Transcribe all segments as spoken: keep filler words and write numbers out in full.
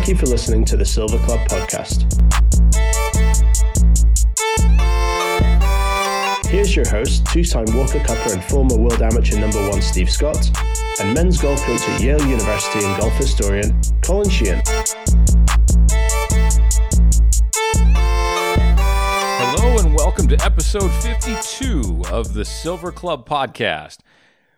Thank you for listening to the Silver Club podcast. Here's your host, two-time Walker Cupper and former world amateur number one Steve Scott, and men's golf coach at Yale University and golf historian, Colin Sheehan. Hello and welcome to episode fifty-two of the Silver Club podcast.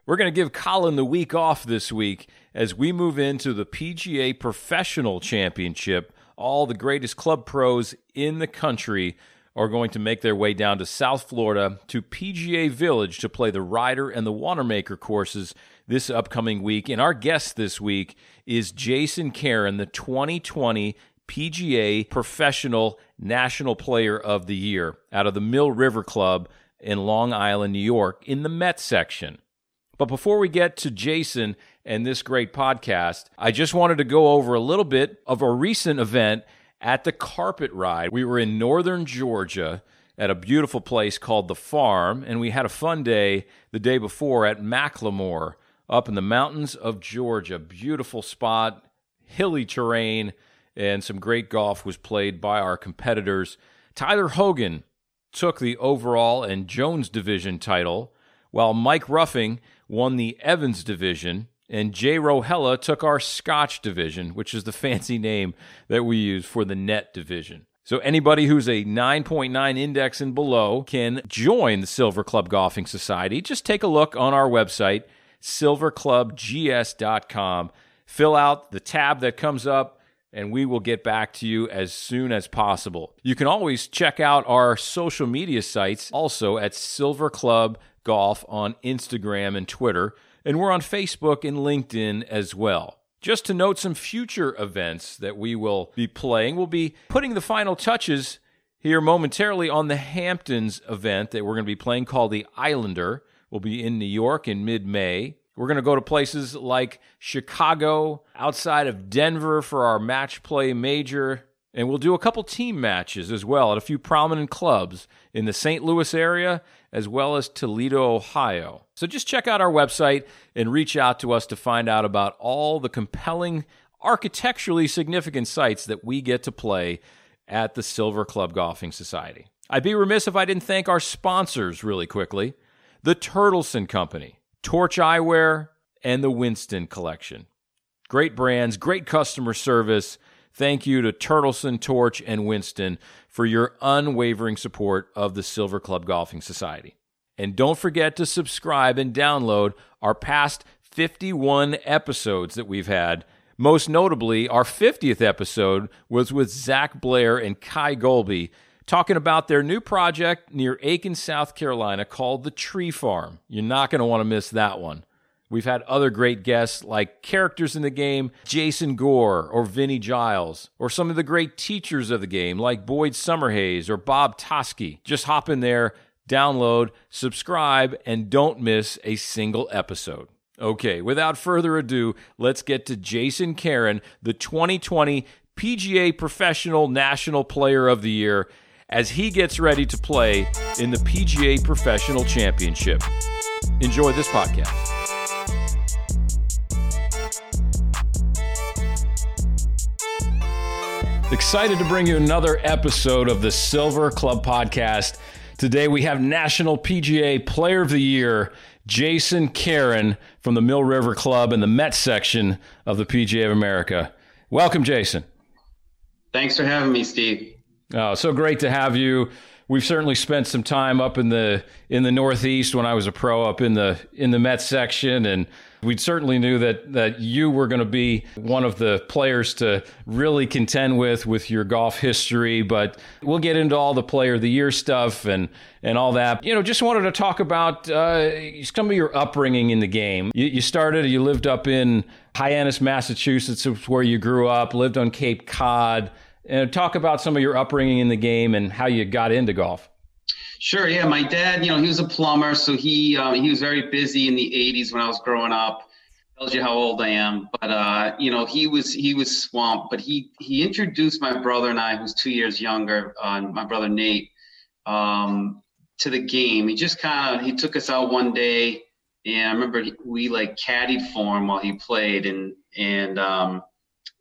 We're going to give Colin the week off this week as we move into the P G A Professional Championship. All the greatest club pros in the country are going to make their way down to South Florida to P G A Village to play the Ryder and the Wanamaker courses this upcoming week. And our guest this week is Jason Caron, the twenty twenty P G A Professional National Player of the Year out of the Mill River Club in Long Island, New York, in the Met section. But before we get to Jason and this great podcast, I just wanted to go over a little bit of a recent event at the Carpet Ride. We were in northern Georgia at a beautiful place called The Farm, and we had a fun day the day before at McLemore up in the mountains of Georgia. Beautiful spot, hilly terrain, and some great golf was played by our competitors. Tyler Hogan took the overall and Jones division title, while Mike Ruffing won the Evans division, and Jay Rohella took our Scotch division, which is the fancy name that we use for the net division. So anybody who's a nine point nine index and below can join the Silver Club Golfing Society. Just take a look on our website, silver club g s dot com. Fill out the tab that comes up, and we will get back to you as soon as possible. You can always check out our social media sites also at Silver Club Golf on Instagram and Twitter, and we're on Facebook and LinkedIn as well. Just to note some future events that we will be playing, we'll be putting the final touches here momentarily on the Hamptons event that we're going to be playing called the Islander. We'll be in New York in mid-May. We're going to go to places like Chicago, outside of Denver for our match play major, and we'll do a couple team matches as well at a few prominent clubs in the Saint Louis area, as well as Toledo, Ohio. So just check out our website and reach out to us to find out about all the compelling, architecturally significant sites that we get to play at the Silver Club Golfing Society. I'd be remiss if I didn't thank our sponsors really quickly. The Turtleson Company, Torch Eyewear, and the Winston Collection. Great brands, great customer service. Thank you to Turtleson, Torch, and Winston for your unwavering support of the Silver Club Golfing Society. And don't forget to subscribe and download our past fifty-one episodes that we've had. Most notably, our fiftieth episode was with Zach Blair and Kai Golby talking about their new project near Aiken, South Carolina called the Tree Farm. You're not going to want to miss that one. We've had other great guests like characters in the game, Jason Gore or Vinnie Giles, or some of the great teachers of the game like Boyd Summerhays or Bob Toski. Just hop in there, download, subscribe, and don't miss a single episode. Okay, without further ado, let's get to Jason Caron, the twenty twenty P G A Professional National Player of the Year, as he gets ready to play in the P G A Professional Championship. Enjoy this podcast. Excited to bring you another episode of the Silver Club podcast. Today we have National P G A Player of the Year, Jason Caron from the Mill River Club and the Met section of the P G A of America. Welcome, Jason. Thanks for having me, Steve. Oh, so great to have you. We've certainly spent some time up in the in the Northeast when I was a pro up in the in the Met section, and we certainly knew that that you were going to be one of the players to really contend with with your golf history, but we'll get into all the Player of the Year stuff and, and all that. You know, just wanted to talk about uh, some of your upbringing in the game. You, you started, you lived up in Hyannis, Massachusetts, where you grew up, lived on Cape Cod, and talk about some of your upbringing in the game and how you got into golf. Sure. Yeah. My dad, you know, he was a plumber, so he, uh, he was very busy in the eighties when I was growing up. Tells you how old I am, but, uh, you know, he was, he was swamped, but he, he introduced my brother and I, who's two years younger, uh, my brother, Nate, um, to the game. He just kind of, he took us out one day, and I remember we like caddied for him while he played, and, and, um,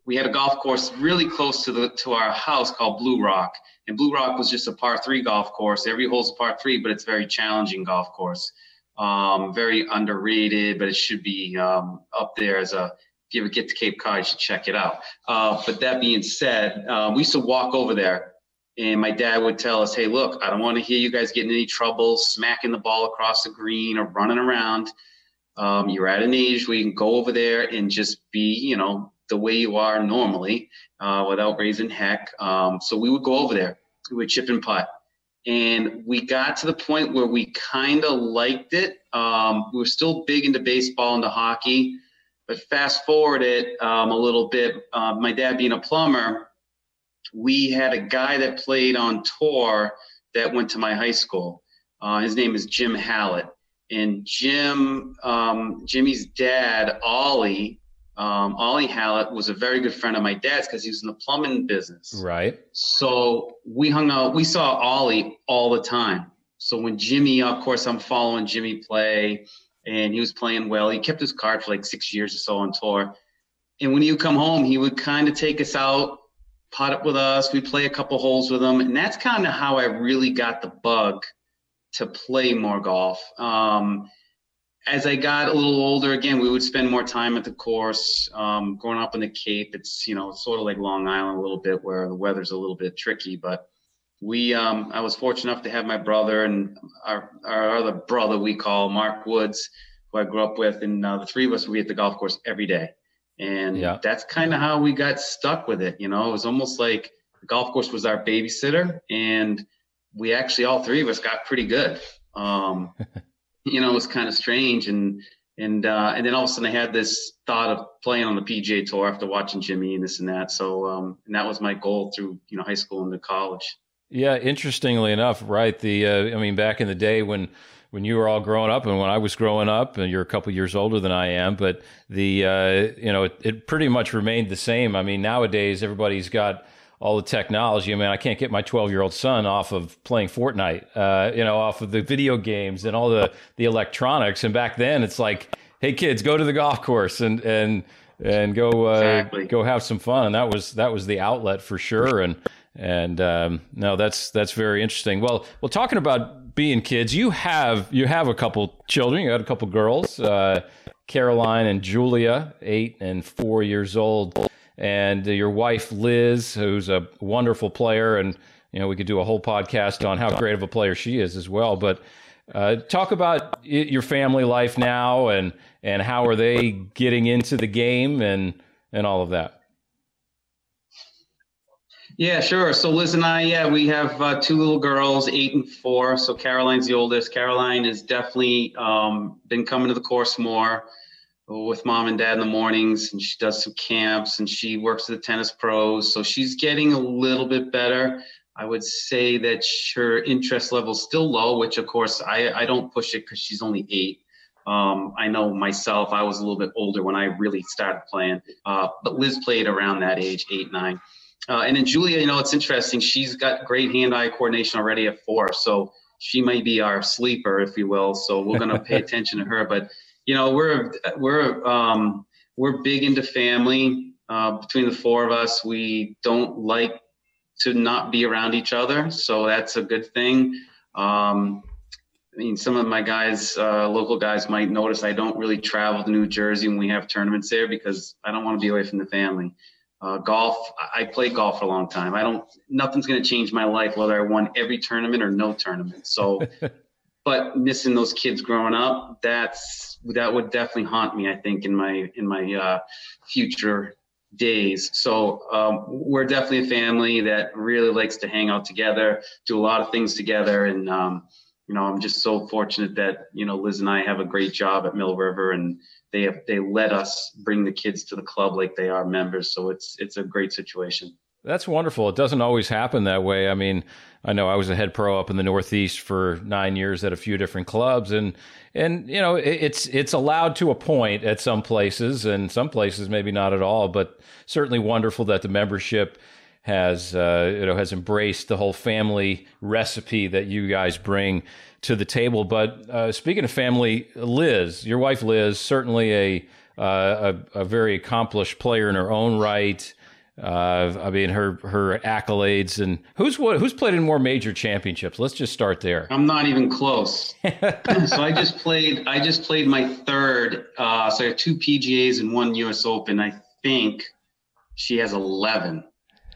we had a golf course really close to the to our house called Blue Rock. And Blue Rock was just a par three golf course. Every hole's a par three, but it's a very challenging golf course. Um, very underrated, but it should be um, up there as a, if you ever get to Cape Cod, you should check it out. Uh, but that being said, uh, we used to walk over there and my dad would tell us, hey, look, I don't want to hear you guys getting any trouble, smacking the ball across the green or running around. Um, you're at an age where you can go over there and just be, you know, the way you are normally, uh, without raising heck. Um, so we would go over there, we would chip and putt. And we got to the point where we kind of liked it. Um, we were still big into baseball and the hockey, but fast forward it um, a little bit. Uh, my dad being a plumber, we had a guy that played on tour that went to my high school. Uh, his name is Jim Hallett. And Jim, um, Jimmy's dad, Ollie, Um, Ollie Hallett was a very good friend of my dad's because he was in the plumbing business. Right. So we hung out, we saw Ollie all the time. So when Jimmy, of course, I'm following Jimmy play and he was playing well. He kept his card for like six years or so on tour. And when he would come home, he would kind of take us out, pot up with us. We'd play a couple holes with him. And that's kind of how I really got the bug to play more golf. Um, As I got a little older, again, we would spend more time at the course. Um, growing up in the Cape, it's, you know, sort of like Long Island a little bit where the weather's a little bit tricky. But we, um, I was fortunate enough to have my brother and our, our other brother we call Mark Woods, who I grew up with. And uh, the three of us would be at the golf course every day. And yeah. That's kind of how we got stuck with it. You know, it was almost like the golf course was our babysitter. And we actually, all three of us got pretty good. Um You know, it was kind of strange. And, and, uh, and then all of a sudden I had this thought of playing on the P G A Tour after watching Jimmy and this and that. So, um, and that was my goal through, you know, high school and to college. Yeah. Interestingly enough, right. The, uh, I mean, back in the day when, when you were all growing up and when I was growing up, and you're a couple years older than I am, but the, uh, you know, it, it pretty much remained the same. I mean, nowadays everybody's got all the technology. I mean, I can't get my twelve-year-old son off of playing Fortnite, uh, you know, off of the video games and all the, the electronics. And back then, it's like, hey, kids, go to the golf course and and and go uh, exactly. go have some fun. And that was that was the outlet for sure. And and um, no, that's that's very interesting. Well, well, talking about being kids, you have you have a couple children. You had a couple girls, uh, Caroline and Julia, eight and four years old. And your wife, Liz, who's a wonderful player. And, you know, we could do a whole podcast on how great of a player she is as well. But uh, talk about your family life now and and how are they getting into the game and and all of that. Yeah, sure. So Liz and I, yeah, we have uh, two little girls, eight and four. So Caroline's the oldest. Caroline has definitely um, been coming to the course more with mom and dad in the mornings, and she does some camps and she works with the tennis pros. So she's getting a little bit better. I would say that her interest level is still low, which of course I, I don't push it because she's only eight. Um, I know myself, I was a little bit older when I really started playing, uh, but Liz played around that age, eight, nine. Uh, and then Julia, you know, it's interesting. She's got great hand-eye coordination already at four. So she might be our sleeper, if you will. So we're going to pay attention to her, but you know, we're we're um, we're big into family. Uh, between the four of us, we don't like to not be around each other, so that's a good thing. Um, I mean, some of my guys, uh, local guys, might notice I don't really travel to New Jersey when we have tournaments there because I don't want to be away from the family. Uh, golf, I played golf for a long time. I don't. Nothing's going to change my life whether I won every tournament or no tournament. So. But missing those kids growing up, that's that would definitely haunt me, I think, in my in my uh, future days. So um, we're definitely a family that really likes to hang out together, do a lot of things together. And, um, you know, I'm just so fortunate that, you know, Liz and I have a great job at Mill River, and they have, they let us bring the kids to the club like they are members. So it's it's a great situation. That's wonderful. It doesn't always happen that way. I mean, I know I was a head pro up in the Northeast for nine years at a few different clubs, and and you know it's it's allowed to a point at some places, and some places maybe not at all. But certainly wonderful that the membership has uh, you know has embraced the whole family recipe that you guys bring to the table. But uh, speaking of family, Liz, your wife Liz, certainly a uh, a, a very accomplished player in her own right. Uh, I mean, her her accolades, and who's what? Who's played in more major championships? Let's just start there. I'm not even close. So I just played. I just played my third. Uh, so I have two P G As and one U S Open. I think she has eleven,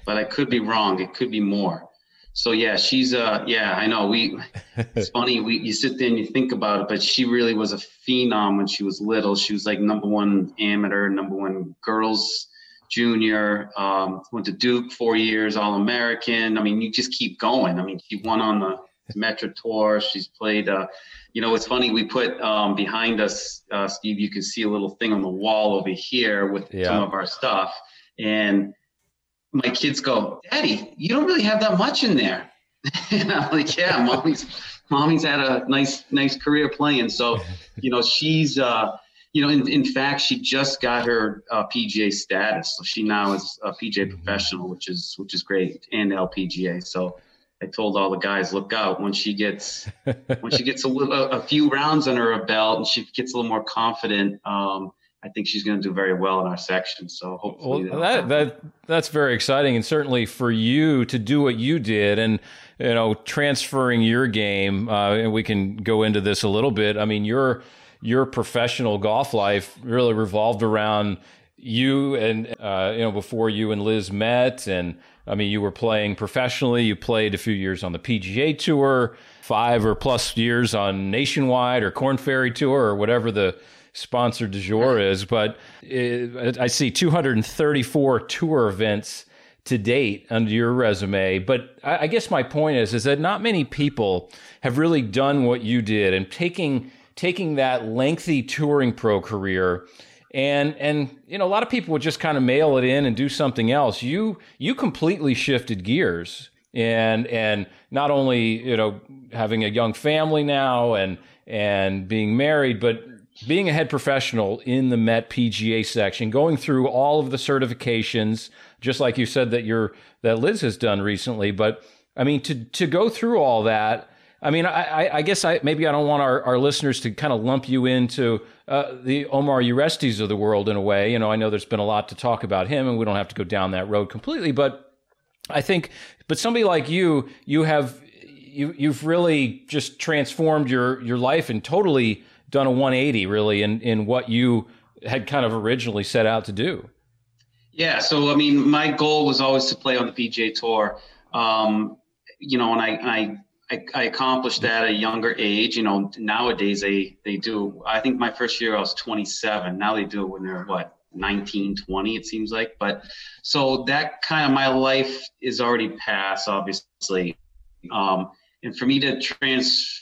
but I could be wrong. It could be more. So yeah, she's uh yeah I know we. It's funny. We you sit there and you think about it, but she really was a phenom when she was little. She was like number one amateur, number one girls. Junior, um, went to Duke four years, All-American. I mean, you just keep going. I mean, she won on the Metro Tour. She's played, uh, you know, it's funny. We put um, behind us, uh, Steve, you can see a little thing on the wall over here with yeah. some of our stuff. And my kids go, Daddy, you don't really have that much in there. And I'm like, yeah, mommy's, mommy's had a nice, nice career playing. So, you know, she's, uh, you know, in, in fact, she just got her uh, P G A status. So she now is a P G A professional, which is which is great, and L P G A. So I told all the guys, look out when she gets when she gets a, little, a few rounds under her belt and she gets a little more confident. Um, I think she's going to do very well in our section. So hopefully well, that, that that's very exciting, and certainly for you to do what you did and you know transferring your game. Uh, and we can go into this a little bit. I mean, you're. Your professional golf life really revolved around you and, uh, you know, before you and Liz met. And I mean, you were playing professionally. You played a few years on the P G A Tour, five or plus years on Nationwide or Corn Ferry Tour or whatever the sponsor du jour is. But it, I see two hundred thirty-four tour events to date under your resume. But I, I guess my point is, is that not many people have really done what you did and taking taking that lengthy touring pro career and, and, you know, a lot of people would just kind of mail it in and do something else. You, you completely shifted gears and, and not only, you know, having a young family now and, and being married, but being a head professional in the Met P G A section, going through all of the certifications, just like you said that you're, that Liz has done recently. But I mean, to, to go through all that, I mean, I, I guess I maybe I don't want our, our listeners to kind of lump you into uh, the Omar Urestes of the world in a way. You know, I know there's been a lot to talk about him, and we don't have to go down that road completely. But I think, but somebody like you, you have, you you've really just transformed your your life and totally done a one eighty really in in what you had kind of originally set out to do. Yeah. So I mean, my goal was always to play on the P G A Tour. Um, you know, and I. I I, I accomplished that at a younger age. You know, nowadays they, they do, I think my first year I was twenty-seven. Now they do it when they're what, nineteen, twenty, it seems like. But so that kind of, my life is already past, obviously. Um, and for me to trans,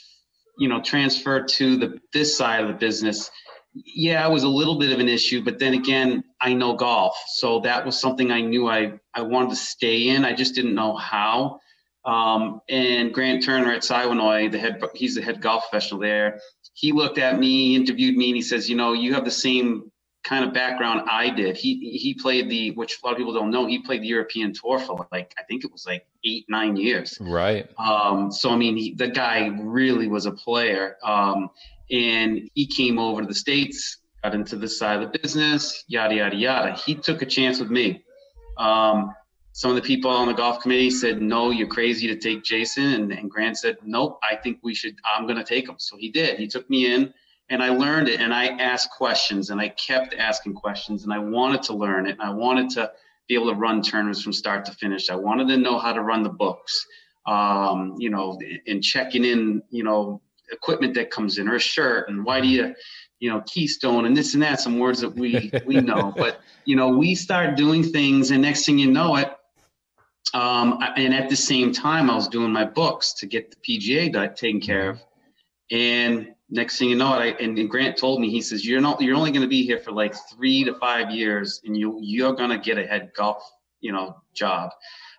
you know, transfer to the, this side of the business, yeah, it was a little bit of an issue, but then again, I know golf. So that was something I knew I, I wanted to stay in. I just didn't know how. Um, and Grant Turner at Siwanoy, the head, he's the head golf professional there. He looked at me, he interviewed me, and he says, you know, you have the same kind of background I did. He, he played the, which a lot of people don't know, he played the European Tour for like, I think it was like eight, nine years. Right. Um, so, I mean, he, the guy really was a player. Um, and he came over to the States, got into this side of the business, yada, yada, yada. He took a chance with me. Um, Some of the people on the golf committee said, no, you're crazy to take Jason. And, and Grant said, nope, I think we should, I'm going to take him. So he did. He took me in and I learned it. And I asked questions and I kept asking questions and I wanted to learn it. And I wanted to be able to run tournaments from start to finish. I wanted to know how to run the books, um, you know, and checking in, you know, equipment that comes in or a shirt. And why do you, you know, Keystone and this and that, some words that we, we know, but, you know, we start doing things and next thing you know it, Um, and at the same time, I was doing my books to get the P G A taken care of. And next thing you know, I, and, and Grant told me, he says, you're not, you're only going to be here for like three to five years and you, you're going to get a head golf, you know, job.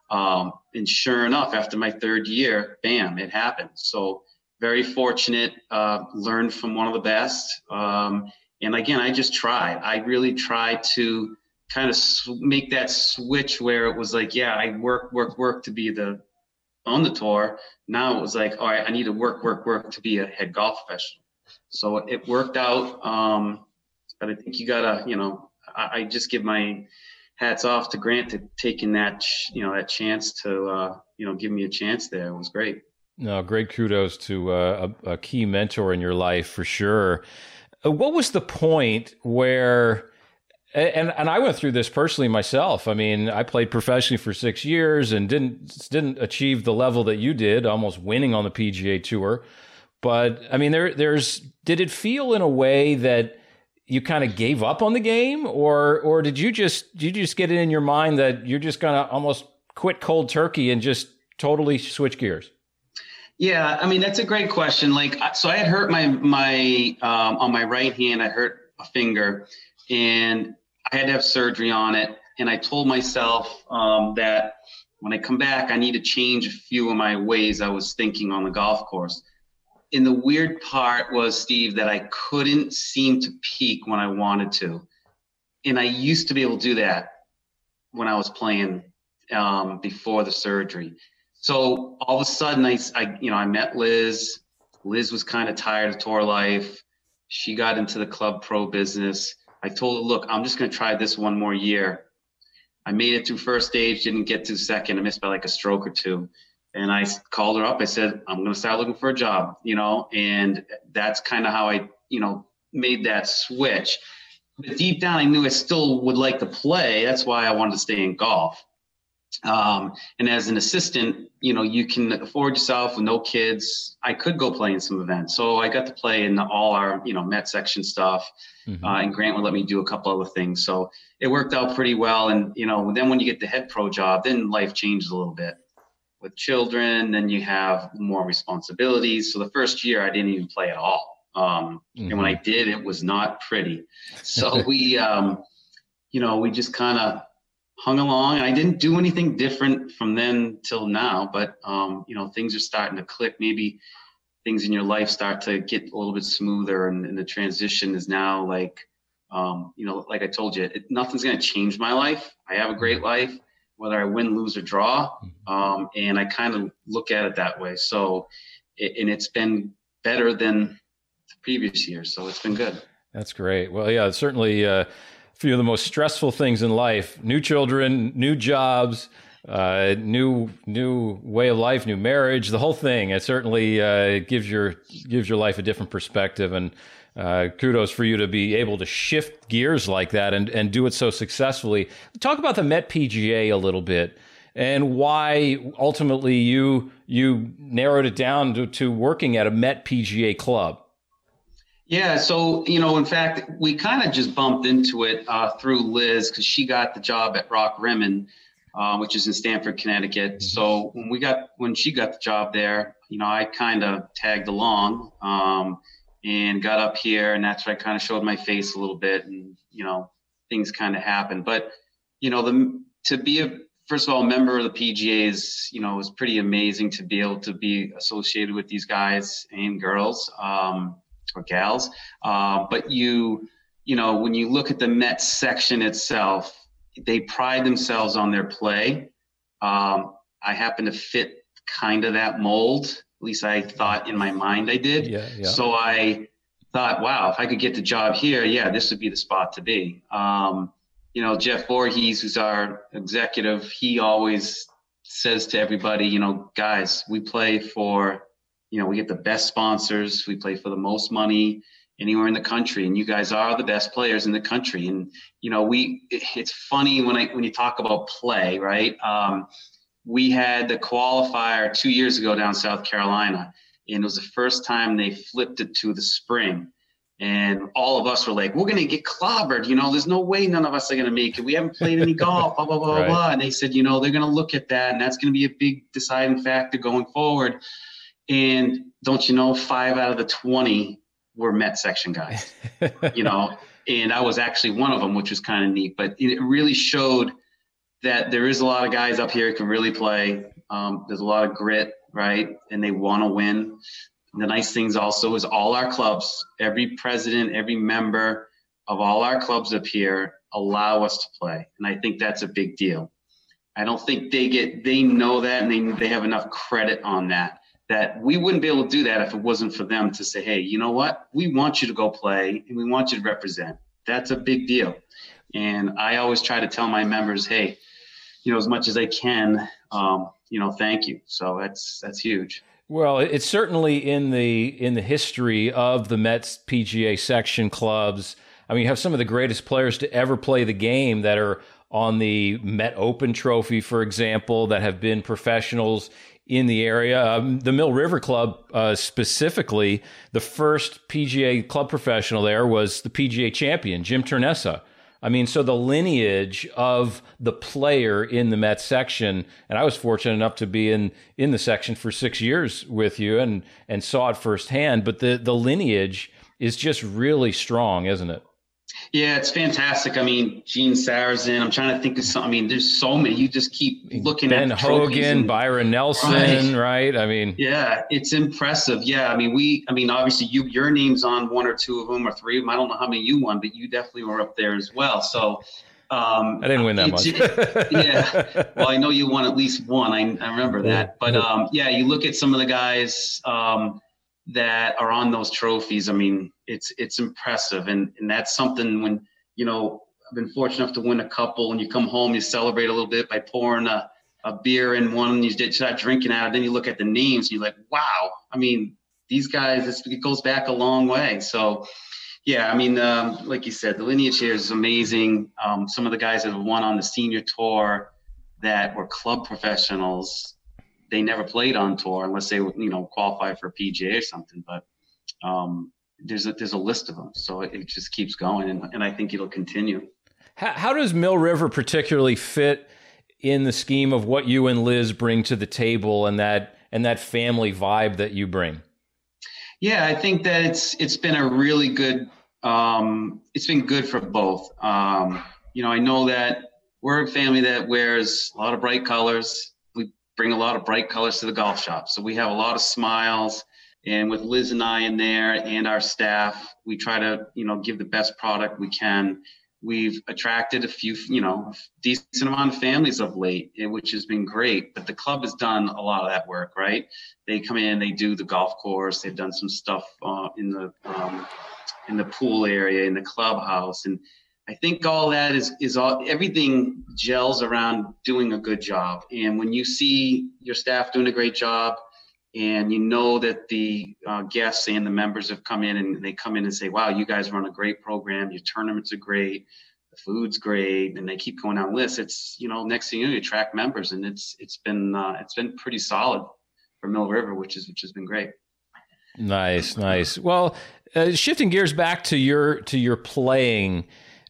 Um, and sure enough, after my third year, bam, it happened. So very fortunate, uh, learned from one of the best. Um, and again, I just tried, I really tried to kind of make that switch where it was like, yeah, I work, work, work to be the on the tour. Now it was like, all right, I need to work, work, work to be a head golf professional. So it worked out. Um, But I think you gotta, you know, I, I just give my hats off to Grant to taking that, you know, that chance to, uh, you know, give me a chance there. It was great. No, great kudos to uh, a, a key mentor in your life for sure. What was the point where, and and I went through this personally myself. I mean, I played professionally for six years and didn't didn't achieve the level that you did, almost winning on the P G A Tour. But I mean, there there's did it feel in a way that you kind of gave up on the game, or or did you just did you just get it in your mind that you're just gonna almost quit cold turkey and just totally switch gears? Yeah, I mean, that's a great question. Like, so I had hurt my my um, on my right hand. I hurt a finger, and I had to have surgery on it. And I told myself um, that when I come back, I need to change a few of my ways I was thinking on the golf course. And the weird part was, Steve, that I couldn't seem to peak when I wanted to. And I used to be able to do that when I was playing um, before the surgery. So all of a sudden, I, I, you know, I met Liz. Liz was kind of tired of tour life. She got into the club pro business. I told her, look, I'm just going to try this one more year. I made it through first stage, didn't get to second. I missed by like a stroke or two. And I called her up. I said, I'm going to start looking for a job, you know, and that's kind of how I, you know, made that switch. But deep down, I knew I still would like to play. That's why I wanted to stay in golf. Um, and as an assistant, you know, you can afford yourself with no kids. I could go play in some events. So I got to play in all our, you know, Met section stuff, mm-hmm. uh, and Grant would let me do a couple other things. So it worked out pretty well. And, you know, then when you get the head pro job, then life changes a little bit with children. Then you have more responsibilities. So the first year I didn't even play at all. Um, mm-hmm. And when I did, it was not pretty. So we, um, you know, we just kind of hung along. I didn't do anything different from then till now, but, um, you know, things are starting to click. Maybe things in your life start to get a little bit smoother. And, and the transition is now like, um, you know, like I told you, it, nothing's going to change my life. I have a great life, whether I win, lose, or draw. Um, and I kind of look at it that way. So, it, and it's been better than the previous year. So it's been good. That's great. Well, yeah, it's certainly, uh, few of the most stressful things in life: new children, new jobs, uh, new new way of life, new marriage, the whole thing. It certainly uh, gives your gives your life a different perspective, and uh, kudos for you to be able to shift gears like that and and do it so successfully. Talk about the Met P G A a little bit and why ultimately you you narrowed it down to, to working at a Met P G A club. Yeah. So, you know, in fact, we kind of just bumped into it uh, through Liz, because she got the job at Rock Rimmon, uh, which is in Stamford, Connecticut. So when we got when she got the job there, you know, I kind of tagged along um, and got up here. And that's where I kind of showed my face a little bit. And, you know, things kind of happened. But, you know, the to be, a first of all, a member of the P G A is, you know, it was pretty amazing to be able to be associated with these guys and girls. Um or gals. Uh, but you, you know, when you look at the Met section itself, they pride themselves on their play. Um, I happen to fit kind of that mold. At least I thought in my mind I did. Yeah, yeah. So I thought, wow, if I could get the job here, yeah, this would be the spot to be. Um, you know, Jeff Voorhees, who's our executive, he always says to everybody, you know, guys, we play for, you know, we get the best sponsors, we play for the most money anywhere in the country, and you guys are the best players in the country. And, you know, we, it's funny when I, when you talk about play, right? Um, we had the qualifier two years ago down in South Carolina, and it was the first time they flipped it to the spring. And all of us were like, we're going to get clobbered. You know, there's no way none of us are going to make it. We haven't played any golf, blah, blah, blah, right. blah. And they said, you know, they're going to look at that, and that's going to be a big deciding factor going forward. And don't you know, five out of the twenty were Met section guys, you know, and I was actually one of them, which was kind of neat. But it really showed that there is a lot of guys up here who can really play. Um, there's a lot of grit, right? And they want to win. And the nice things also is all our clubs, every president, every member of all our clubs up here allow us to play. And I think that's a big deal. I don't think they get, they know that, and they, they have enough credit on that. That we wouldn't be able to do that if it wasn't for them to say, hey, you know what? We want you to go play, and we want you to represent. that's a big deal. And I always try to tell my members, hey, you know, as much as I can, um, you know, thank you. So that's, that's huge. Well, it's certainly in the, in the history of the Mets P G A section clubs. I mean, you have some of the greatest players to ever play the game that are on the Met Open Trophy, for example, that have been professionals in the area. Um, the Mill River Club, uh, specifically, the first P G A club professional there was the P G A champion, Jim Ternessa. I mean, so the lineage of the player in the Mets section, and I was fortunate enough to be in, in the section for six years with you and, and saw it firsthand, but the, the lineage is just really strong, isn't it? Yeah, it's fantastic. I mean, Gene Sarazen, I'm trying to think of something. I mean, there's so many. You just keep looking ben at Ben Hogan, and, Byron Nelson, right. right? I mean, yeah, it's impressive. Yeah, I mean, we, I mean, obviously, you, your name's on one or two of them or three of them. I don't know how many you won, but you definitely were up there as well. So, um, I didn't win that much. It, yeah, well, I know you won at least one. I, I remember that. But um, yeah, you look at some of the guys. Um, that are on those trophies. I mean, it's, it's impressive. And, and that's something when, you know, I've been fortunate enough to win a couple, and you come home, you celebrate a little bit by pouring a, a beer in one and you start drinking out. Then you look at the names, you're like, wow. I mean, these guys, it's, it goes back a long way. So yeah, I mean, um, like you said, the lineage here is amazing. Um, some of the guys that have won on the senior tour that were club professionals, they never played on tour unless they, you know, qualify for P G A or something. But um, there's a, there's a list of them, so it, it just keeps going, and, and I think it'll continue. How, how does Mill River particularly fit in the scheme of what you and Liz bring to the table, and that and that family vibe that you bring? Yeah, I think that it's it's been a really good. Um, it's been good for both. Um, you know, I know that we're a family that wears a lot of bright colors. Bring a lot of bright colors to the golf shop. So we have a lot of smiles, and with Liz and I in there and our staff, we try to, you know, give the best product we can. We've attracted a few, you know, decent amount of families of late, which has been great, but the club has done a lot of that work, right? They come in, they do the golf course. They've done some stuff uh, in the, um, in the pool area, in the clubhouse. And I think all that is, is all, everything gels around doing a good job. And when you see your staff doing a great job, and you know that the uh, guests and the members have come in, and they come in and say, wow, you guys run a great program. Your tournaments are great. The food's great. And they keep going down lists. It's, you know, next thing you know, you attract members, and it's, it's been, uh, it's been pretty solid for Mill River, which is, which has been great. Nice. Nice. Well, uh, shifting gears back to your, to your playing,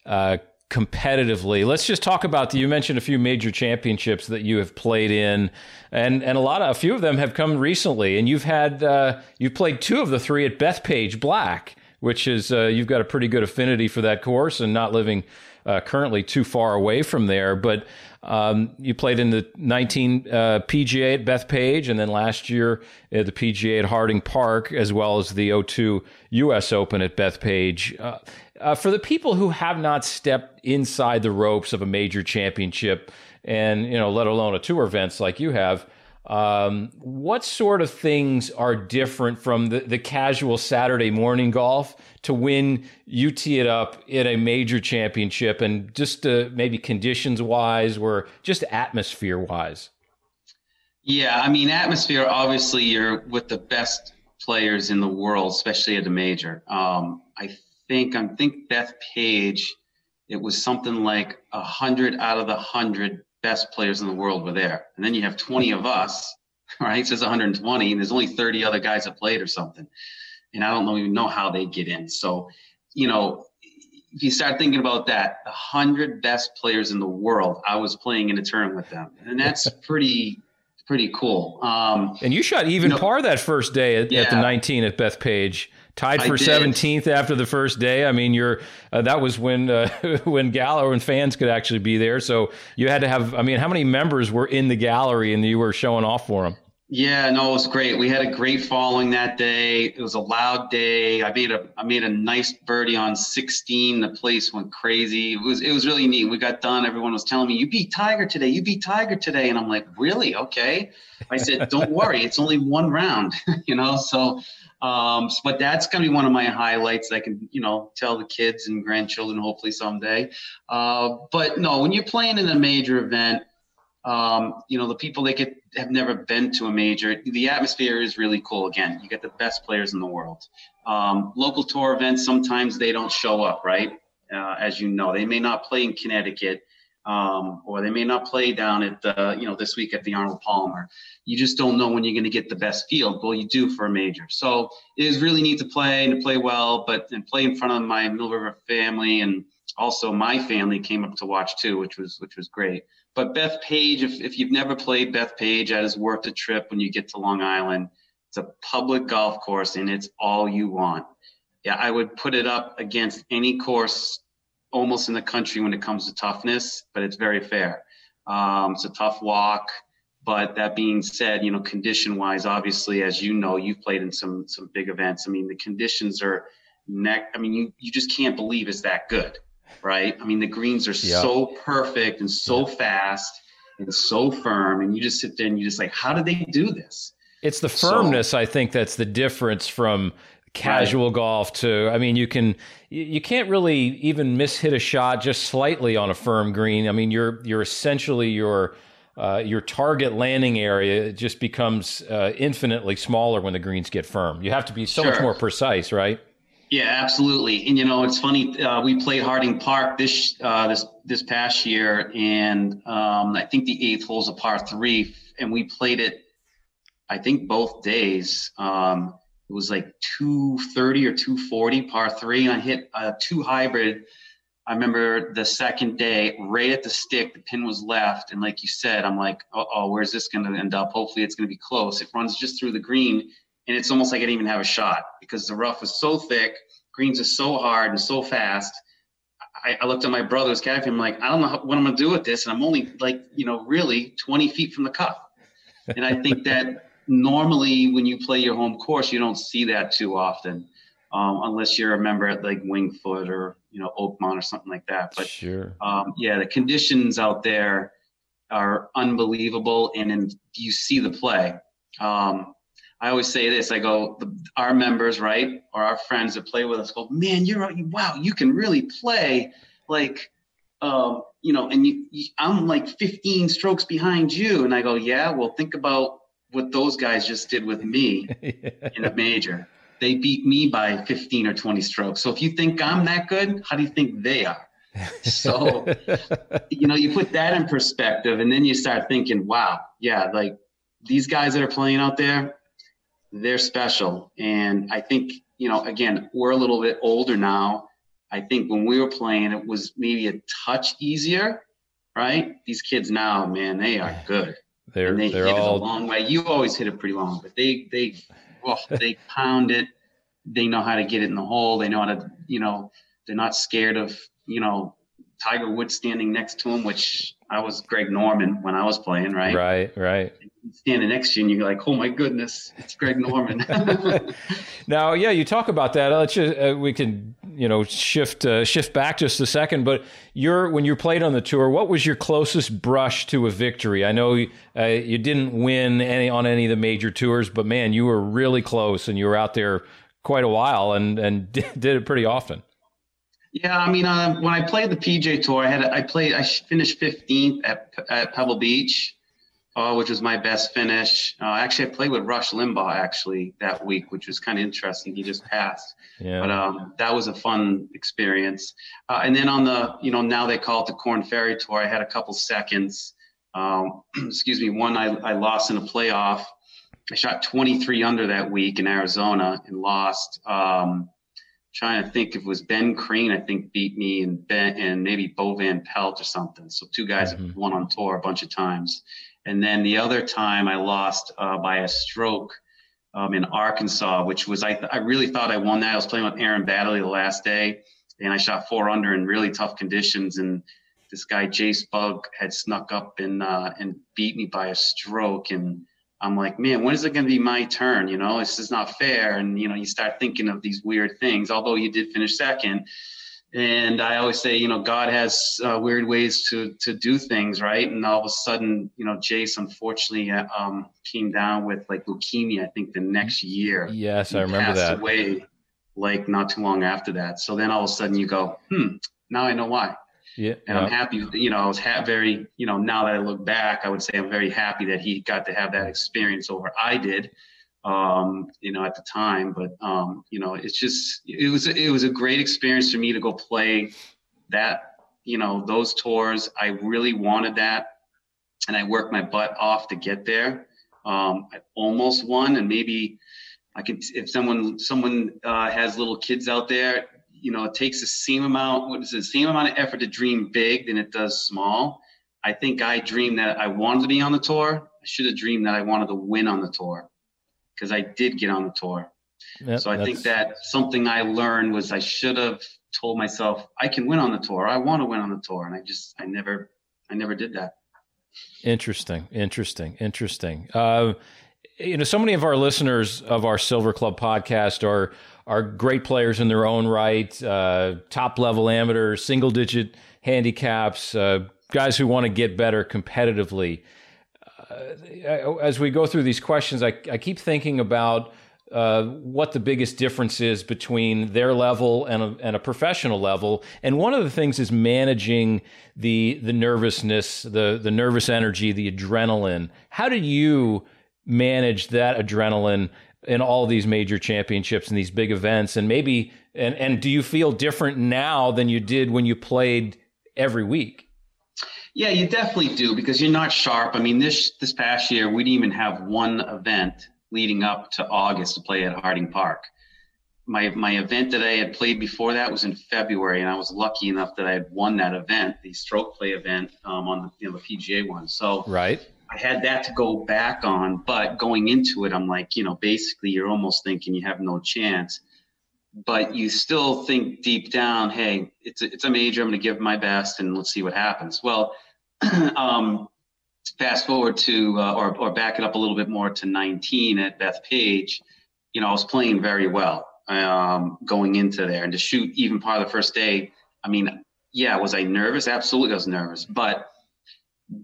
Uh, competitively. Let's just talk about the, you mentioned a few major championships that you have played in, and, and a lot of, a few of them have come recently, and you've had, uh, you've played two of the three at Bethpage Black, which is, uh, you've got a pretty good affinity for that course, and not living uh, currently too far away from there. But um, you played in the nineteen uh, P G A at Bethpage, and then last year uh, the P G A at Harding Park, as well as the oh two U S Open at Bethpage. Uh, Uh, for the people who have not stepped inside the ropes of a major championship, and, you know, let alone a tour events like you have, um, what sort of things are different from the, the casual Saturday morning golf to when you tee it up in a major championship, and just uh, maybe conditions wise or just atmosphere wise? Yeah, I mean, atmosphere, obviously you're with the best players in the world, especially at the major. Um, I think think I think Bethpage, it was something like a hundred out of the hundred best players in the world were there, and then you have twenty of us, right? So it's one hundred twenty, and there's only thirty other guys that played or something, and I don't know, even know how they get in. So, you know, if you start thinking about that, the hundred best players in the world, I was playing in a tournament with them, and that's pretty pretty cool. Um, and you shot even you know, par that first day at, yeah, at the nineteen at Bethpage. Tied for seventeenth after the first day. I mean, you're uh, that was when uh, when gallery and fans could actually be there. So you had to have. I mean, how many members were in the gallery and you were showing off for them? Yeah, no, it was great. We had a great following that day. It was a loud day. I made a I made a nice birdie on sixteen. The place went crazy. It was it was really neat. We got done. Everyone was telling me, "You beat Tiger today. You beat Tiger today." And I'm like, "Really? Okay." I said, "Don't worry. It's only one round." You know, so. Um, but that's going to be one of my highlights that I can, you know, tell the kids and grandchildren hopefully someday. Uh, but no, when you're playing in a major event, um, you know, the people that get, have never been to a major, the atmosphere is really cool. Again, you get the best players in the world. Um, local tour events, sometimes they don't show up, right? Uh, as you know, they may not play in Connecticut, um, or they may not play down at the, you know, this week at the Arnold Palmer. You just don't know when you're going to get the best field. Well, you do for a major. So it is really neat to play and to play well, but and play in front of my Mill River family, and also my family came up to watch too, which was which was great. But Beth Page, if, if you've never played Beth Page, that is worth the trip when you get to Long Island. It's a public golf course, and it's all you want. Yeah, I would put it up against any course almost in the country when it comes to toughness, but it's very fair. Um, it's a tough walk, but that being said, you know, condition-wise, obviously, as you know, you've played in some some big events. I mean, the conditions are neck. I mean, you you just can't believe it's that good, right? I mean, the greens are yeah. so perfect and so yeah. fast and so firm, and you just sit there and you just like, how did they do this? It's the firmness, so, I think, that's the difference from casual right. golf to, I mean, you can, you can't really even mishit a shot just slightly on a firm green. I mean, you're, you're essentially your, uh, your target landing area just becomes uh, infinitely smaller when the greens get firm. You have to be so sure. much more precise, right? Yeah, absolutely. And, you know, it's funny, uh, we played Harding Park this, uh, this, this past year. And um, I think the eighth hole's a par three, and we played it, I think both days. Um, it was like two thirty or two forty par three. And I hit a two hybrid. I remember the second day, right at the stick, the pin was left. And like you said, I'm like, uh-oh, where's this going to end up? Hopefully it's going to be close. It runs just through the green. And it's almost like I didn't even have a shot because the rough was so thick. Greens are so hard and so fast. I, I looked at my brother's caddy. I'm like, I don't know how, what I'm going to do with this. And I'm only like, you know, really twenty feet from the cup. And I think that normally when you play your home course, you don't see that too often, um, unless you're a member at like Wingfoot or, you know, Oakmont or something like that. But sure. um, yeah, the conditions out there are unbelievable. And then you see the play. Um, I always say this, I go, the, our members, right, or our friends that play with us go, man, you're wow, you can really play like, um, you know, and you, you, I'm like fifteen strokes behind you. And I go, yeah, well, think about what those guys just did with me yeah. in a major. They beat me by fifteen or twenty strokes. So if you think I'm that good, how do you think they are? So, you know, you put that in perspective and then you start thinking, wow, yeah, like these guys that are playing out there, they're special. And I think, you know, again, we're a little bit older now. I think when we were playing, it was maybe a touch easier, right? These kids now, man, they are good. They're, and they they're hit all... it a long way. You always hit it pretty long, but they they oh, they pound it. They know how to get it in the hole. They know how to, you know, they're not scared of, you know, Tiger Woods standing next to him, which I was Greg Norman when I was playing, right? Right, right. Standing next to you and you're like, oh my goodness, it's Greg Norman. Now, yeah, you talk about that. Let's just, uh, we can, you know, shift uh, shift back just a second. But you're when you played on the tour, what was your closest brush to a victory? I know uh, you didn't win any on any of the major tours, but man, you were really close and you were out there quite a while and and did it pretty often. Yeah, I mean, uh, when I played the P G A Tour, I had I played I finished fifteenth at at Pebble Beach. Oh, which was my best finish. Uh, actually, I played with Rush Limbaugh actually that week, which was kind of interesting. He just passed, yeah. but um, that was a fun experience. Uh, and then on the, you know, now they call it the Corn Ferry Tour. I had a couple seconds. Um, excuse me. One I, I lost in a playoff. I shot twenty-three under that week in Arizona and lost. Um, trying to think if it was Ben Crean, I think beat me and Ben and maybe Bo Van Pelt or something. So two guys mm-hmm. have won on tour a bunch of times. And then the other time I lost uh, by a stroke um, in Arkansas, which was, I, th- I really thought I won that. I was playing with Aaron Baddeley the last day, and I shot four under in really tough conditions. And this guy, Jace Bug, had snuck up and uh, and beat me by a stroke. And I'm like, man, when is it going to be my turn? You know, this is not fair. And, you know, you start thinking of these weird things, although you did finish second. And I always say, you know, God has uh, weird ways to to do things, right? And all of a sudden, you know, Jace unfortunately uh, um, came down with like leukemia, I think the next year. Yes, he I remember passed that. Passed away like not too long after that. So then all of a sudden you go, hmm, now I know why. Yeah. And I'm happy, you know, I was ha- very, you know, now that I look back, I would say I'm very happy that he got to have that experience over I did. Um, you know, at the time, but, um, you know, it's just, it was, it was a great experience for me to go play that, you know, those tours. I really wanted that. And I worked my butt off to get there. Um, I almost won. And maybe I could, if someone, someone, uh, has little kids out there, you know, it takes the same amount, what is it, the same amount of effort to dream big than it does small. I think I dreamed that I wanted to be on the tour. I should have dreamed that I wanted to win on the tour, because I did get on the tour. Yep, so I think that something I learned was I should have told myself, I can win on the tour. I want to win on the tour. And I just, I never, I never did that. Interesting. Interesting. Interesting. Uh, you know, so many of our listeners of our Silver Club podcast are, are great players in their own right. Uh, top level amateurs, single digit handicaps, uh, guys who want to get better competitively. As we go through these questions, I, I keep thinking about uh, what the biggest difference is between their level and a, and a professional level. And one of the things is managing the the nervousness, the the nervous energy, the adrenaline. How do you manage that adrenaline in all these major championships and these big events? And maybe and and do you feel different now than you did when you played every week? Yeah, you definitely do, because you're not sharp. I mean, this this past year, we didn't even have one event leading up to August to play at Harding Park. My my event that I had played before that was in February, and I was lucky enough that I had won that event, the stroke play event um, on the, you know, the P G A one. So right. I had that to go back on, but going into it, I'm like, you know, basically you're almost thinking you have no chance. But you still think deep down, hey, it's a, it's a major. I'm going to give my best, and let's see what happens. Well, um, fast forward to uh, or or back it up a little bit more to nineteen at Bethpage. You know, I was playing very well um, going into there, and to shoot even part of the first day. I mean, yeah, was I nervous? Absolutely, I was nervous. But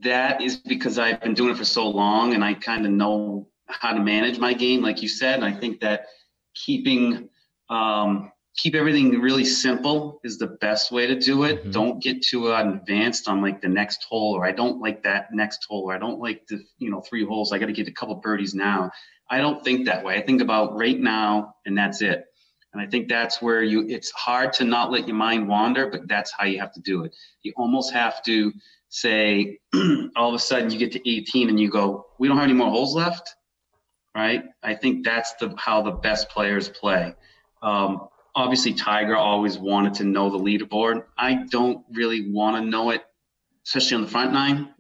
that is because I've been doing it for so long, and I kind of know how to manage my game, like you said. And I think that keeping Um, keep everything really simple is the best way to do it. Mm-hmm. Don't get too uh, advanced on like the next hole, or I don't like that next hole, or I don't like the, you know, three holes. I got to get a couple birdies now. I don't think that way. I think about right now, and that's it. And I think that's where you, it's hard to not let your mind wander, but that's how you have to do it. You almost have to say, all of a sudden you get to eighteen and you go, we don't have any more holes left. Right. I think that's the, how the best players play. Um, obviously Tiger always wanted to know the leaderboard. I don't really want to know it, especially on the front nine.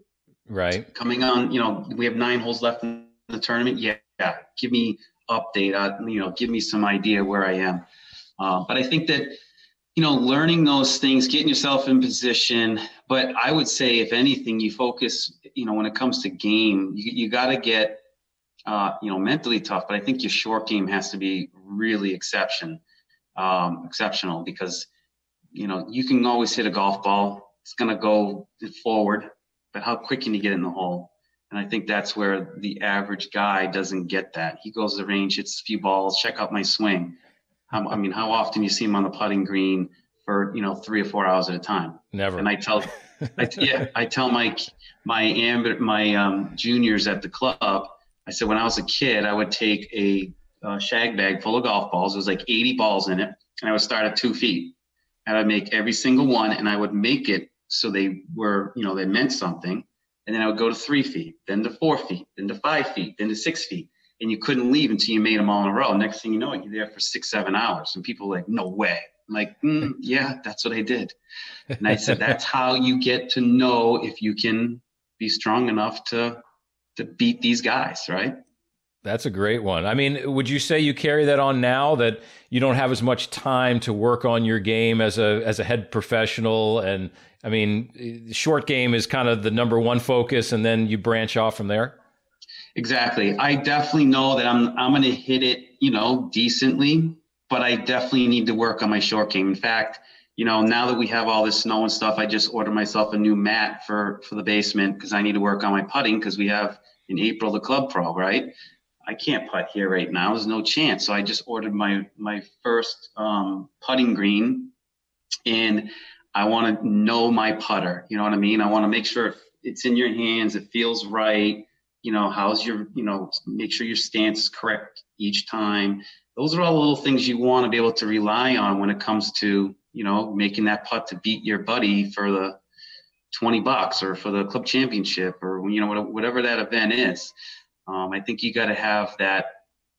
Right. Coming on, you know, we have nine holes left in the tournament. Yeah. yeah. Give me update. Uh, you know, give me some idea where I am. Uh, but I think that, you know, learning those things, getting yourself in position. But I would say, if anything, you focus, you know, when it comes to game, you, you got to get, Uh, you know, mentally tough, but I think your short game has to be really exception, um, exceptional, because, you know, you can always hit a golf ball. It's going to go forward, but how quick can you get in the hole? And I think that's where the average guy doesn't get that. He goes to the range, hits a few balls, check out my swing. Um, I mean, how often you see him on the putting green for, you know, three or four hours at a time? Never. And I tell, I, yeah, I tell my, my, amb- my um, juniors at the club, I said, when I was a kid, I would take a uh, shag bag full of golf balls. It was like eighty balls in it. And I would start at two feet and I'd make every single one. And I would make it so they were, you know, they meant something. And then I would go to three feet, then to four feet, then to five feet, then to six feet. And you couldn't leave until you made them all in a row. Next thing you know, you're there for six, seven hours. And people were like, no way. I'm like, mm, yeah, that's what I did. And I said, that's how you get to know if you can be strong enough to to beat these guys, right? That's a great one. I mean, would you say you carry that on now, that you don't have as much time to work on your game as a as a head professional? And I mean, short game is kind of the number one focus, and then you branch off from there? Exactly. I definitely know that I'm I'm going to hit it, you know, decently, but I definitely need to work on my short game. In fact, you know, now that we have all this snow and stuff, I just ordered myself a new mat for, for the basement because I need to work on my putting because we have in April the Club Pro, right? I can't putt here right now. There's no chance. So I just ordered my my first um, putting green, and I want to know my putter. You know what I mean? I want to make sure it's in your hands. It feels right. You know, how's your, you know, make sure your stance is correct each time. Those are all the little things you want to be able to rely on when it comes to, you know, making that putt to beat your buddy for the twenty bucks or for the club championship or, you know, whatever that event is. Um, I think you got to have that.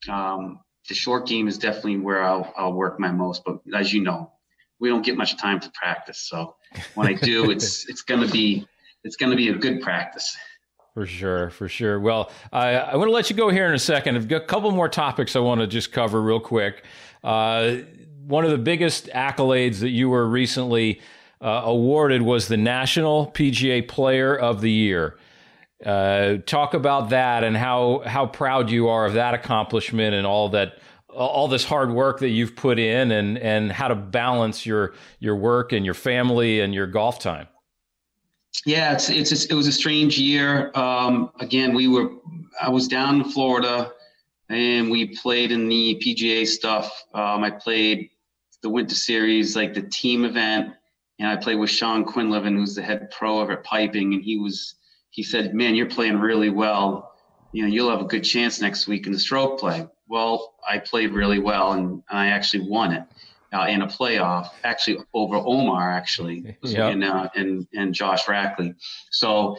Um, the short game is definitely where I'll, I'll work my most, but as you know, we don't get much time to practice. So when I do, it's, it's going to be, it's going to be a good practice. For sure. For sure. Well, I, I want to let you go here in a second. I've got a couple more topics I want to just cover real quick. Uh, one of the biggest accolades that you were recently uh, awarded was the National P G A Player of the Year. Uh, talk about that and how, how proud you are of that accomplishment and all that, all this hard work that you've put in, and, and how to balance your, your work and your family and your golf time. Yeah, it's, it's, it's it was a strange year. Um, again, we were, I was down in Florida and we played in the P G A stuff. Um, I played the Winter Series, like the team event. And I played with Sean Quinlivan, who's the head pro over at Piping. And he was, he said, man, you're playing really well. You know, you'll have a good chance next week in the stroke play. Well, I played really well, and I actually won it uh, in a playoff, actually over Omar, actually, yep. and, uh, and and Josh Rackley. So,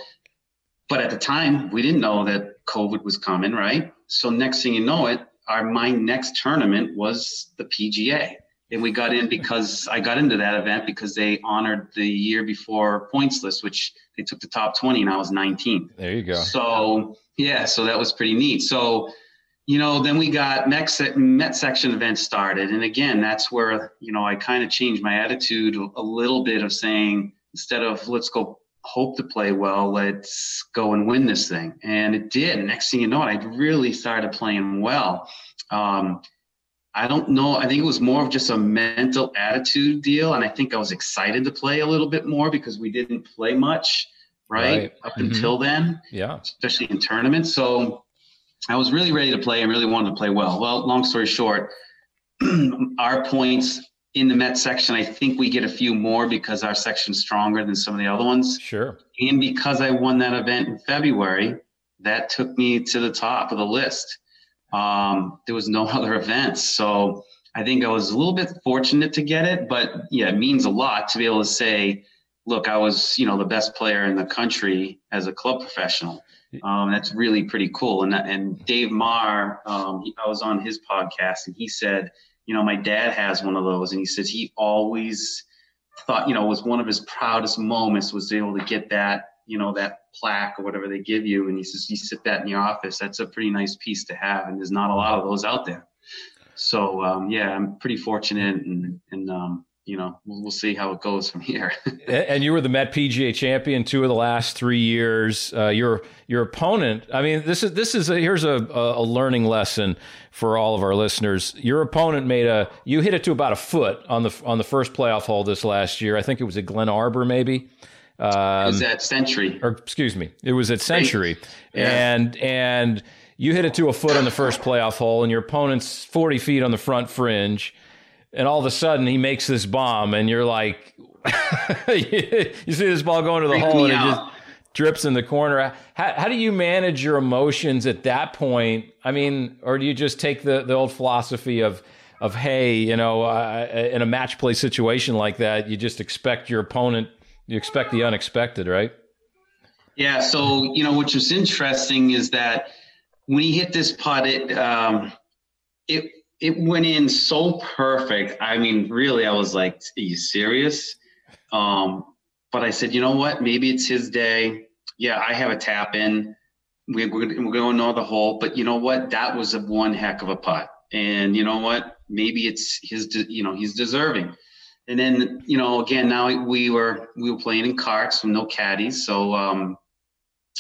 but at the time, we didn't know that COVID was coming, right? So next thing you know it, our my next tournament was the P G A. And we got in because I got into that event because they honored the year before points list, which they took the top twenty and I was nineteen. There you go. So yeah, so that was pretty neat. So, you know, then we got next Met Section events started. And again, that's where, you know, I kind of changed my attitude a little bit of saying, instead of let's go hope to play well, let's go and win this thing. And it did. Next thing you know, I really started playing well. Um, I don't know. I think it was more of just a mental attitude deal. And I think I was excited to play a little bit more because we didn't play much, right? right. Up mm-hmm. until then. Yeah. Especially in tournaments. So I was really ready to play and really wanted to play well. Well, long story short, our points in the Met section, I think we get a few more because our section's stronger than some of the other ones. Sure. And because I won that event in February, that took me to the top of the list. Um, there was no other events. So I think I was a little bit fortunate to get it, but yeah, it means a lot to be able to say, look, I was, you know, the best player in the country as a club professional. Um, that's really pretty cool. And, and Dave Marr, um, I was on his podcast and he said, you know, my dad has one of those. And he says, he always thought, you know, it was one of his proudest moments was to be able to get that, you know, that plaque or whatever they give you. And he says, you sit that in your office. That's a pretty nice piece to have. And there's not a lot of those out there. So, um, yeah, I'm pretty fortunate and, and, um, you know, we'll, we'll see how it goes from here. And you were the Met P G A champion two of the last three years. Uh, your, your opponent, I mean, this is, this is a, here's a, a learning lesson for all of our listeners. Your opponent made a, you hit it to about a foot on the, on the first playoff hole this last year. I think it was at Glen Arbor, maybe. Um, it was at Century, or excuse me, it was at Century, yeah. and and you hit it to a foot on the first playoff hole, and your opponent's forty feet on the front fringe, and all of a sudden he makes this bomb, and you're like, you see this ball going to the Freak hole, and out. It just drips in the corner. How, how do you manage your emotions at that point? I mean, or do you just take the the old philosophy of of hey, you know, uh, in a match play situation like that, you just expect your opponent. You expect the unexpected, right? Yeah. So, you know, which was interesting is that when he hit this putt, it, um, it, it went in so perfect. I mean, really, I was like, are you serious? Um, but I said, you know what, maybe it's his day. Yeah. I have a tap in. We, we're, we're going to the hole, but you know what? That was a one heck of a putt. And you know what, maybe it's his, de- you know, he's deserving. And then, you know, again, now we were we were playing in carts with no caddies. So um,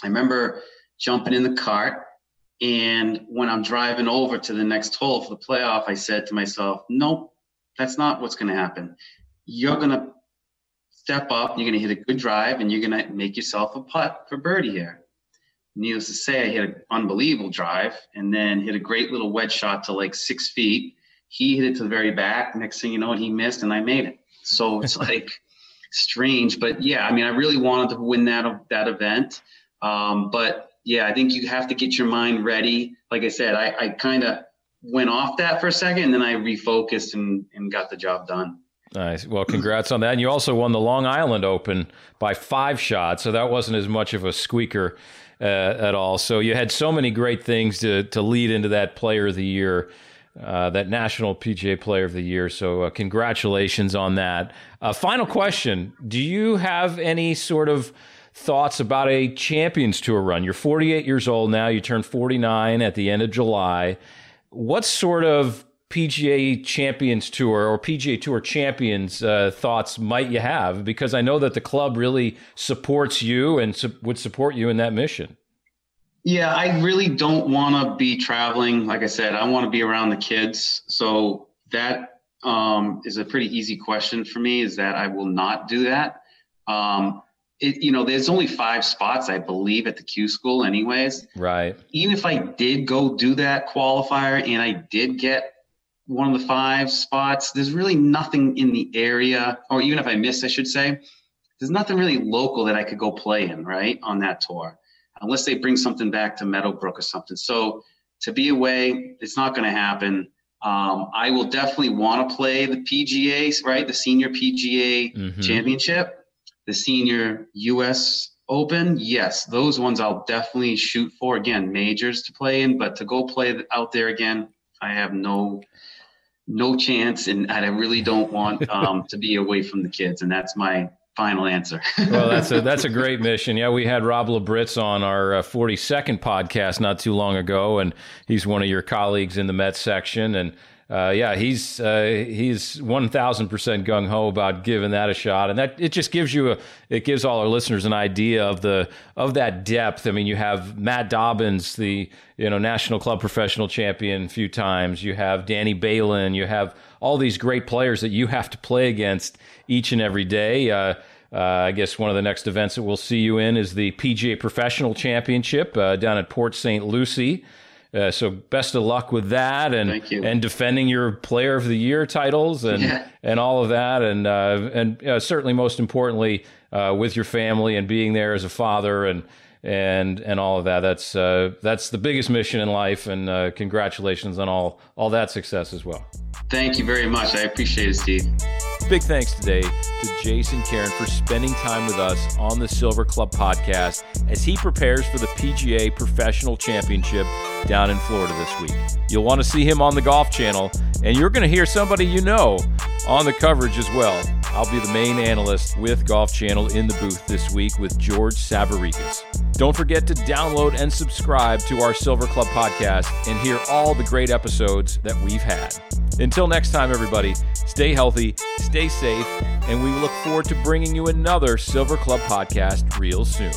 I remember jumping in the cart. And when I'm driving over to the next hole for the playoff, I said to myself, nope, that's not what's going to happen. you're going to step up, you're going to hit a good drive, and you're going to make yourself a putt for birdie here. Needless to say, I hit an unbelievable drive and then hit a great little wedge shot to like six feet. He hit it to the very back. Next thing you know, he missed and I made it. So it's like strange, but yeah, I mean, I really wanted to win that, that event. Um, but yeah, I think you have to get your mind ready. Like I said, I, I kind of went off that for a second and then I refocused and, and got the job done. Nice. Well, congrats on that. And you also won the Long Island Open by five shots. So that wasn't as much of a squeaker uh, at all. So you had so many great things to, to lead into that Player of the Year, uh, that National P G A Player of the Year. So uh, congratulations on that. Uh, final question. Do you have any sort of thoughts about a Champions Tour run? You're forty-eight years old now. You turn forty-nine at the end of July. What sort of P G A Champions Tour or P G A Tour Champions uh, thoughts might you have? Because I know that the club really supports you and su- would support you in that mission. Yeah, I really don't want to be traveling. Like I said, I want to be around the kids. So that um, is a pretty easy question for me, is that I will not do that. Um, it, you know, there's only five spots, I believe, at the Q School anyways. Right. Even if I did go do that qualifier and I did get one of the five spots, there's really nothing in the area, or even if I missed, I should say, there's nothing really local that I could go play in, right, on that tour, unless they bring something back to Meadowbrook or something. So to be away, it's not going to happen. Um, I will definitely want to play the P G A, right, the Senior P G A mm-hmm. Championship, the Senior U S Open. Yes, those ones I'll definitely shoot for. Again, majors to play in, but to go play out there again, I have no no chance, and I really don't want um, to be away from the kids, and that's my final answer. Well, that's a that's a great mission. Yeah, we had Rob LaBritz on our uh, forty-second podcast not too long ago, and he's one of your colleagues in the Mets section, and uh, yeah, he's uh, he's one thousand percent gung ho about giving that a shot, and that it just gives you a it gives all our listeners an idea of the of that depth. I mean, you have Matt Dobbins, the you know, National Club Professional Champion a few times. You have Danny Balin. You have all these great players that you have to play against each and every day. Uh, uh, I guess one of the next events that we'll see you in is the P G A Professional Championship uh, down at Port Saint Lucie. Uh, so best of luck with that, and and defending your Player of the Year titles and yeah. and all of that, and uh, and uh, certainly most importantly uh, with your family and being there as a father and. And and all of that. That's uh, that's the biggest mission in life. And uh, congratulations on all all that success as well. Thank you very much. I appreciate it, Steve. Big thanks today to Jason Caron for spending time with us on the Silver Club podcast as he prepares for the P G A Professional Championship down in Florida this week. You'll want to see him on the Golf Channel, and you're going to hear somebody you know on the coverage as well. I'll be the main analyst with Golf Channel in the booth this week with George Savarikas. Don't forget to download and subscribe to our Silver Club podcast and hear all the great episodes that we've had. Until next time, everybody, stay healthy, stay safe, and we look forward to bringing you another Silver Club podcast real soon.